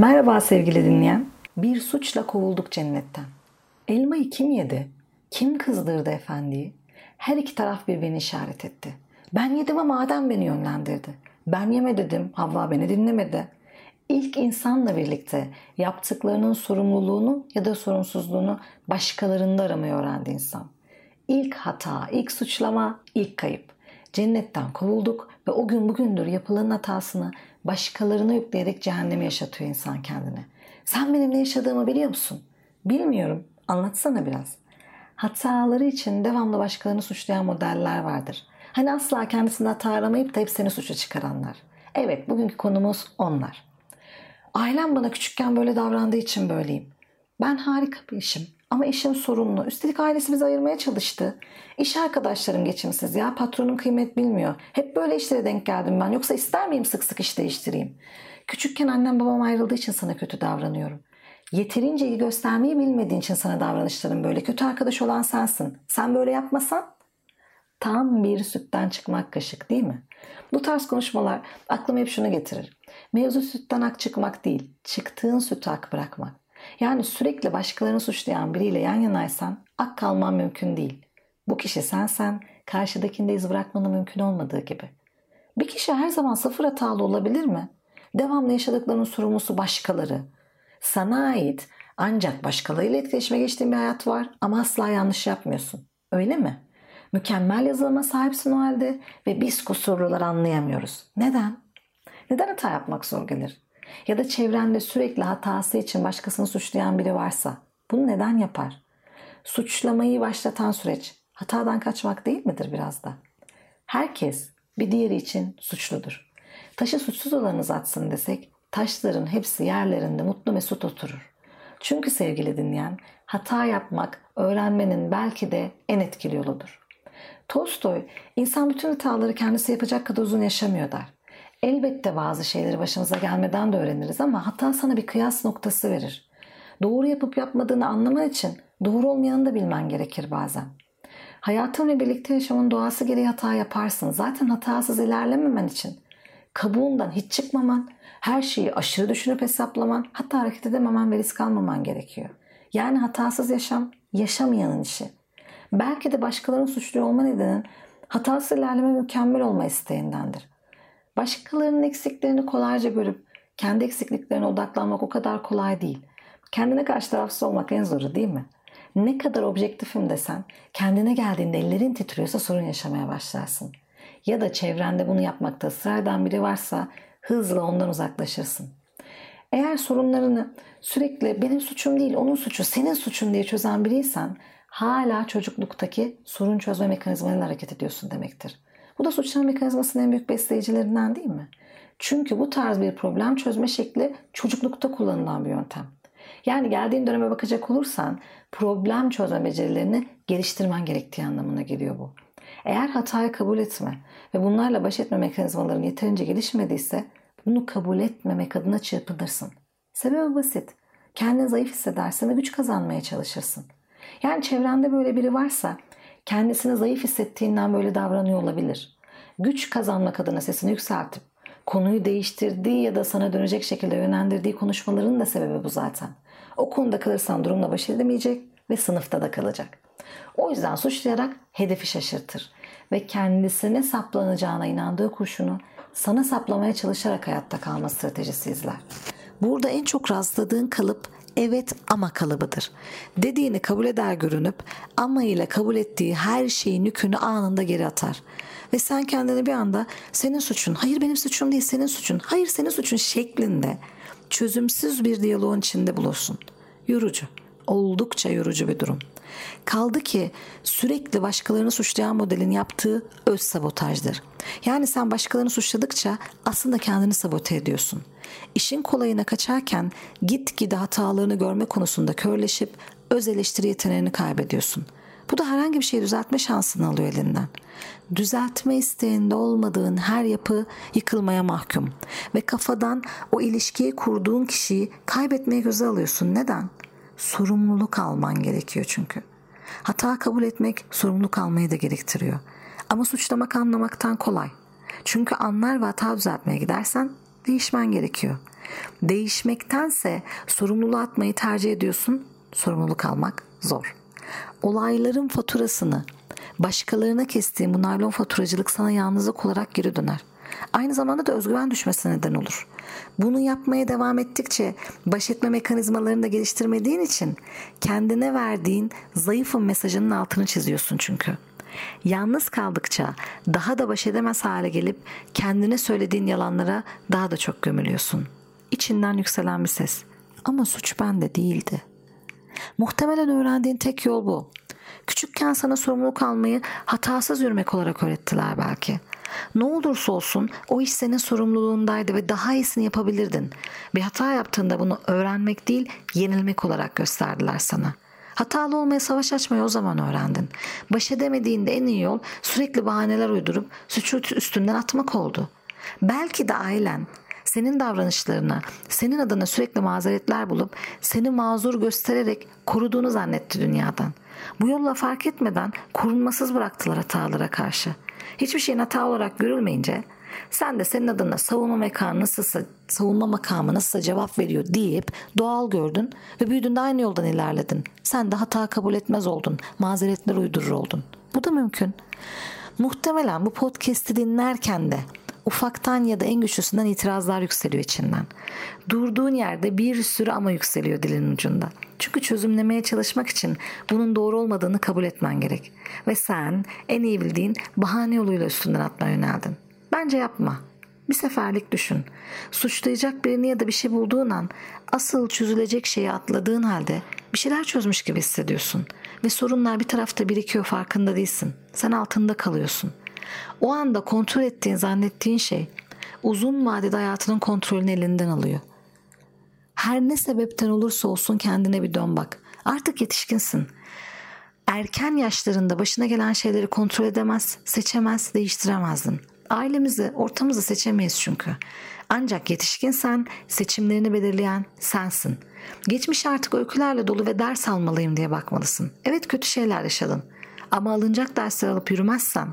Merhaba sevgili dinleyen. Bir suçla kovulduk cennetten. Elmayı kim yedi? Kim kızdırdı efendiyi? Her iki taraf birbirini işaret etti. Ben yedim ama Adem beni yönlendirdi. Ben yeme dedim, Havva beni dinlemedi. İlk insanla birlikte yaptıklarının sorumluluğunu ya da sorumsuzluğunu başkalarında aramayı öğrendi insan. İlk hata, ilk suçlama, ilk kayıp. Cennetten kovulduk ve o gün bugündür yapılanın hatasını başkalarına yükleyerek cehennemi yaşatıyor insan kendine. Sen benim ne yaşadığımı biliyor musun? Bilmiyorum. Anlatsana biraz. Hataları için devamlı başkalarını suçlayan modeller vardır. Hani asla kendisini hata aramayıp da hep seni suça çıkaranlar. Evet, bugünkü konumuz onlar. Ailem bana küçükken böyle davrandığı için böyleyim. Ben harika bir işim ama işim sorunlu. Üstelik ailesi bizi ayırmaya çalıştı. İş arkadaşlarım geçimsiz ya, patronum kıymet bilmiyor. Hep böyle işlere denk geldim ben. Yoksa ister miyim sık sık iş değiştireyim? Küçükken annem babam ayrıldığı için sana kötü davranıyorum. Yeterince iyi göstermeyi bilmediğin için sana davranışların böyle. Kötü arkadaş olan sensin. Sen böyle yapmasan tam bir sütten çıkmak kaşık değil mi? Bu tarz konuşmalar aklıma hep şunu getirir. Mevzu sütten ak çıkmak değil, çıktığın sütü ak bırakmak. Yani sürekli başkalarını suçlayan biriyle yan yanaysan ak kalman mümkün değil. Bu kişi sensen, karşıdakinde iz bırakmanın mümkün olmadığı gibi. Bir kişi her zaman sıfır hatalı olabilir mi? Devamlı yaşadıklarının sorumlusu başkaları. Sana ait ancak başkalarıyla etkileşime geçtiğin bir hayat var ama asla yanlış yapmıyorsun. Öyle mi? Mükemmel yazılıma sahipsin o halde ve biz kusurlular anlayamıyoruz. Neden? Neden hata yapmak zor gelir? Ya da çevrende sürekli hatası için başkasını suçlayan biri varsa bunu neden yapar? Suçlamayı başlatan süreç hatadan kaçmak değil midir biraz da? Herkes bir diğeri için suçludur. Taşı suçsuz olanınız atsın desek taşların hepsi yerlerinde mutlu mesut oturur. Çünkü sevgili dinleyen, hata yapmak öğrenmenin belki de en etkili yoludur. Tolstoy, insan bütün hataları kendisi yapacak kadar uzun yaşamıyor der. Elbette bazı şeyleri başımıza gelmeden de öğreniriz ama hata sana bir kıyas noktası verir. Doğru yapıp yapmadığını anlaman için doğru olmayanı da bilmen gerekir bazen. Hayatınla birlikte yaşamın doğası gereği hata yaparsın. Zaten hatasız ilerlememen için kabuğundan hiç çıkmaman, her şeyi aşırı düşünüp hesaplaman, hatta hareket edememen ve risk almaman gerekiyor. Yani hatasız yaşam, yaşamayanın işi. Belki de başkalarının suçlu olma nedenin hatasız ilerleme, mükemmel olma isteğindendir. Başkalarının eksiklerini kolayca görüp kendi eksikliklerine odaklanmak o kadar kolay değil. Kendine karşı tarafsız olmak en zoru değil mi? Ne kadar objektifim desen, kendine geldiğinde ellerin titriyorsa sorun yaşamaya başlarsın. Ya da çevrende bunu yapmakta ısrar eden biri varsa hızla ondan uzaklaşırsın. Eğer sorunlarını sürekli benim suçum değil, onun suçu, senin suçun diye çözen biriysen hala çocukluktaki sorun çözme mekanizmalarıyla hareket ediyorsun demektir. Bu da suçlama mekanizmasının en büyük besleyicilerinden değil mi? Çünkü bu tarz bir problem çözme şekli çocuklukta kullanılan bir yöntem. Yani geldiğin döneme bakacak olursan problem çözme becerilerini geliştirmen gerektiği anlamına geliyor bu. Eğer hatayı kabul etme ve bunlarla baş etme mekanizmaların yeterince gelişmediyse bunu kabul etmemek adına çırpınırsın. Sebebi basit. Kendini zayıf hissedersin ve güç kazanmaya çalışırsın. Yani çevrende böyle biri varsa kendisini zayıf hissettiğinden böyle davranıyor olabilir. Güç kazanmak adına sesini yükseltip konuyu değiştirdiği ya da sana dönecek şekilde yönlendirdiği konuşmaların da sebebi bu zaten. O konuda kalırsan durumla baş edemeyecek ve sınıfta da kalacak. O yüzden suçlayarak hedefi şaşırtır ve kendisine saplanacağına inandığı kurşunu sana saplamaya çalışarak hayatta kalma stratejisi izler. Burada en çok rastladığın kalıp evet ama kalıbıdır. Dediğini kabul eder görünüp ama ile kabul ettiği her şeyin yükünü anında geri atar. Ve sen kendini bir anda senin suçun, hayır benim suçum değil senin suçun, hayır senin suçun şeklinde çözümsüz bir diyaloğun içinde bulursun. Yorucu, oldukça yorucu bir durum. Kaldı ki sürekli başkalarını suçlayan modelin yaptığı öz sabotajdır. Yani sen başkalarını suçladıkça aslında kendini sabote ediyorsun. İşin kolayına kaçarken gitgide hatalarını görme konusunda körleşip öz eleştiri yeteneğini kaybediyorsun. Bu da herhangi bir şeyi düzeltme şansını alıyor elinden. Düzeltme isteğinde olmadığın her yapı yıkılmaya mahkum. Ve kafadan o ilişkiyi kurduğun kişiyi kaybetmeye göze alıyorsun. Neden? Sorumluluk alman gerekiyor çünkü. Hata kabul etmek sorumluluk almayı da gerektiriyor. Ama suçlamak anlamaktan kolay. Çünkü anlar ve hata düzeltmeye gidersen değişmen gerekiyor. Değişmektense sorumluluğu atmayı tercih ediyorsun, sorumluluk almak zor. Olayların faturasını başkalarına kestiğin bu naylon faturacılık sana yalnızlık olarak geri döner. Aynı zamanda da özgüven düşmesine neden olur. Bunu yapmaya devam ettikçe baş etme mekanizmalarını da geliştirmediğin için kendine verdiğin zayıfım mesajının altını çiziyorsun çünkü. Yalnız kaldıkça daha da baş edemez hale gelip kendine söylediğin yalanlara daha da çok gömülüyorsun. İçinden yükselen bir ses. Ama suç bende değildi. Muhtemelen öğrendiğin tek yol bu. Küçükken sana sorumluluk almayı hatasız yürümek olarak öğrettiler belki. Ne olursa olsun o iş senin sorumluluğundaydı ve daha iyisini yapabilirdin. Bir hata yaptığında bunu öğrenmek değil, yenilmek olarak gösterdiler sana. Hatalı olmaya savaş açmayı o zaman öğrendin. Baş edemediğinde en iyi yol sürekli bahaneler uydurup suçu üstünden atmak oldu. Belki de ailen senin davranışlarına, senin adına sürekli mazeretler bulup seni mazur göstererek koruduğunu zannetti dünyadan. Bu yolla fark etmeden korunmasız bıraktılar hatalara karşı. Hiçbir şeyin hata olarak görülmeyince sen de senin adına savunma makamı nasılsa cevap veriyor deyip doğal gördün ve büyüdüğünde aynı yoldan ilerledin. Sen de hata kabul etmez oldun, mazeretler uydurur oldun. Bu da mümkün. Muhtemelen bu podcast'i dinlerken de ufaktan ya da en güçlüsünden itirazlar yükseliyor içinden. Durduğun yerde bir sürü ama yükseliyor dilin ucunda. Çünkü çözümlemeye çalışmak için bunun doğru olmadığını kabul etmen gerek. Ve sen en iyi bildiğin bahane yoluyla üstünden atmaya yöneldin. Bence yapma. Bir seferlik düşün. Suçlayacak birini ya da bir şey bulduğun an asıl çözülecek şeyi atladığın halde bir şeyler çözmüş gibi hissediyorsun. Ve sorunlar bir tarafta birikiyor, farkında değilsin. Sen altında kalıyorsun. O anda kontrol ettiğin zannettiğin şey uzun vadede hayatının kontrolünü elinden alıyor. Her ne sebepten olursa olsun kendine bir dön bak. Artık yetişkinsin. Erken yaşlarında başına gelen şeyleri kontrol edemez, seçemez, değiştiremezdin. Ailemizi, ortamızı seçemeyiz çünkü. Ancak yetişkinsen seçimlerini belirleyen sensin. Geçmiş artık öykülerle dolu ve ders almalıyım diye bakmalısın. Evet, kötü şeyler yaşadın. Ama alınacak dersler alıp yürümezsen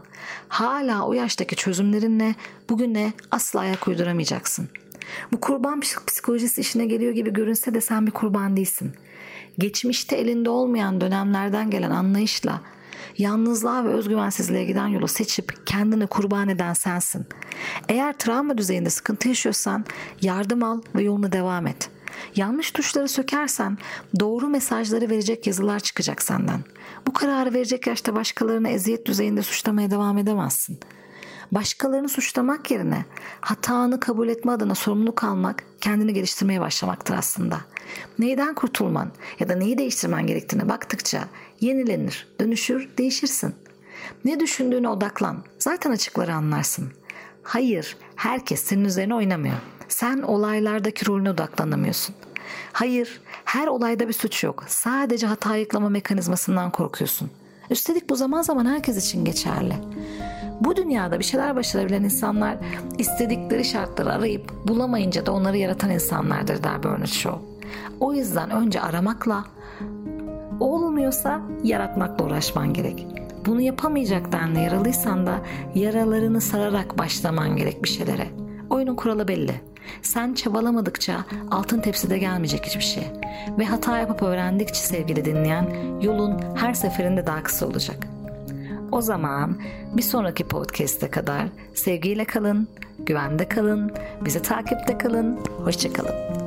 hala o yaştaki çözümlerinle bugüne asla ayak uyduramayacaksın. Bu kurban psikolojisi işine geliyor gibi görünse de sen bir kurban değilsin. Geçmişte elinde olmayan dönemlerden gelen anlayışla yalnızlığa ve özgüvensizliğe giden yolu seçip kendini kurban eden sensin. Eğer travma düzeyinde sıkıntı yaşıyorsan yardım al ve yoluna devam et. Yanlış tuşları sökersen doğru mesajları verecek yazılar çıkacak senden. Bu kararı verecek yaşta başkalarını eziyet düzeyinde suçlamaya devam edemezsin. Başkalarını suçlamak yerine hatanı kabul etme adına sorumluluk almak kendini geliştirmeye başlamaktır aslında. Neyden kurtulman ya da neyi değiştirmen gerektiğine baktıkça yenilenir, dönüşür, değişirsin. Ne düşündüğüne odaklan, zaten açıkları anlarsın. Hayır, herkes senin üzerine oynamıyor. Sen olaylardaki rolüne odaklanamıyorsun. Hayır, her olayda bir suç yok. Sadece hata yıklama mekanizmasından korkuyorsun. Üstelik bu zaman zaman herkes için geçerli. Bu dünyada bir şeyler başarabilen insanlar istedikleri şartları arayıp bulamayınca da onları yaratan insanlardır der Bernard Shaw. O yüzden önce aramakla, olmuyorsa yaratmakla uğraşman gerek. Bunu yapamayacak denli yaralıysan da yaralarını sararak başlaman gerek bir şeylere. Oyunun kuralı belli. Sen çabalamadıkça altın tepside gelmeyecek hiçbir şey. Ve hata yapıp öğrendikçe sevgili dinleyen, yolun her seferinde daha kısa olacak. O zaman bir sonraki podcast'e kadar sevgiyle kalın, güvende kalın, bizi takipte kalın, hoşça kalın.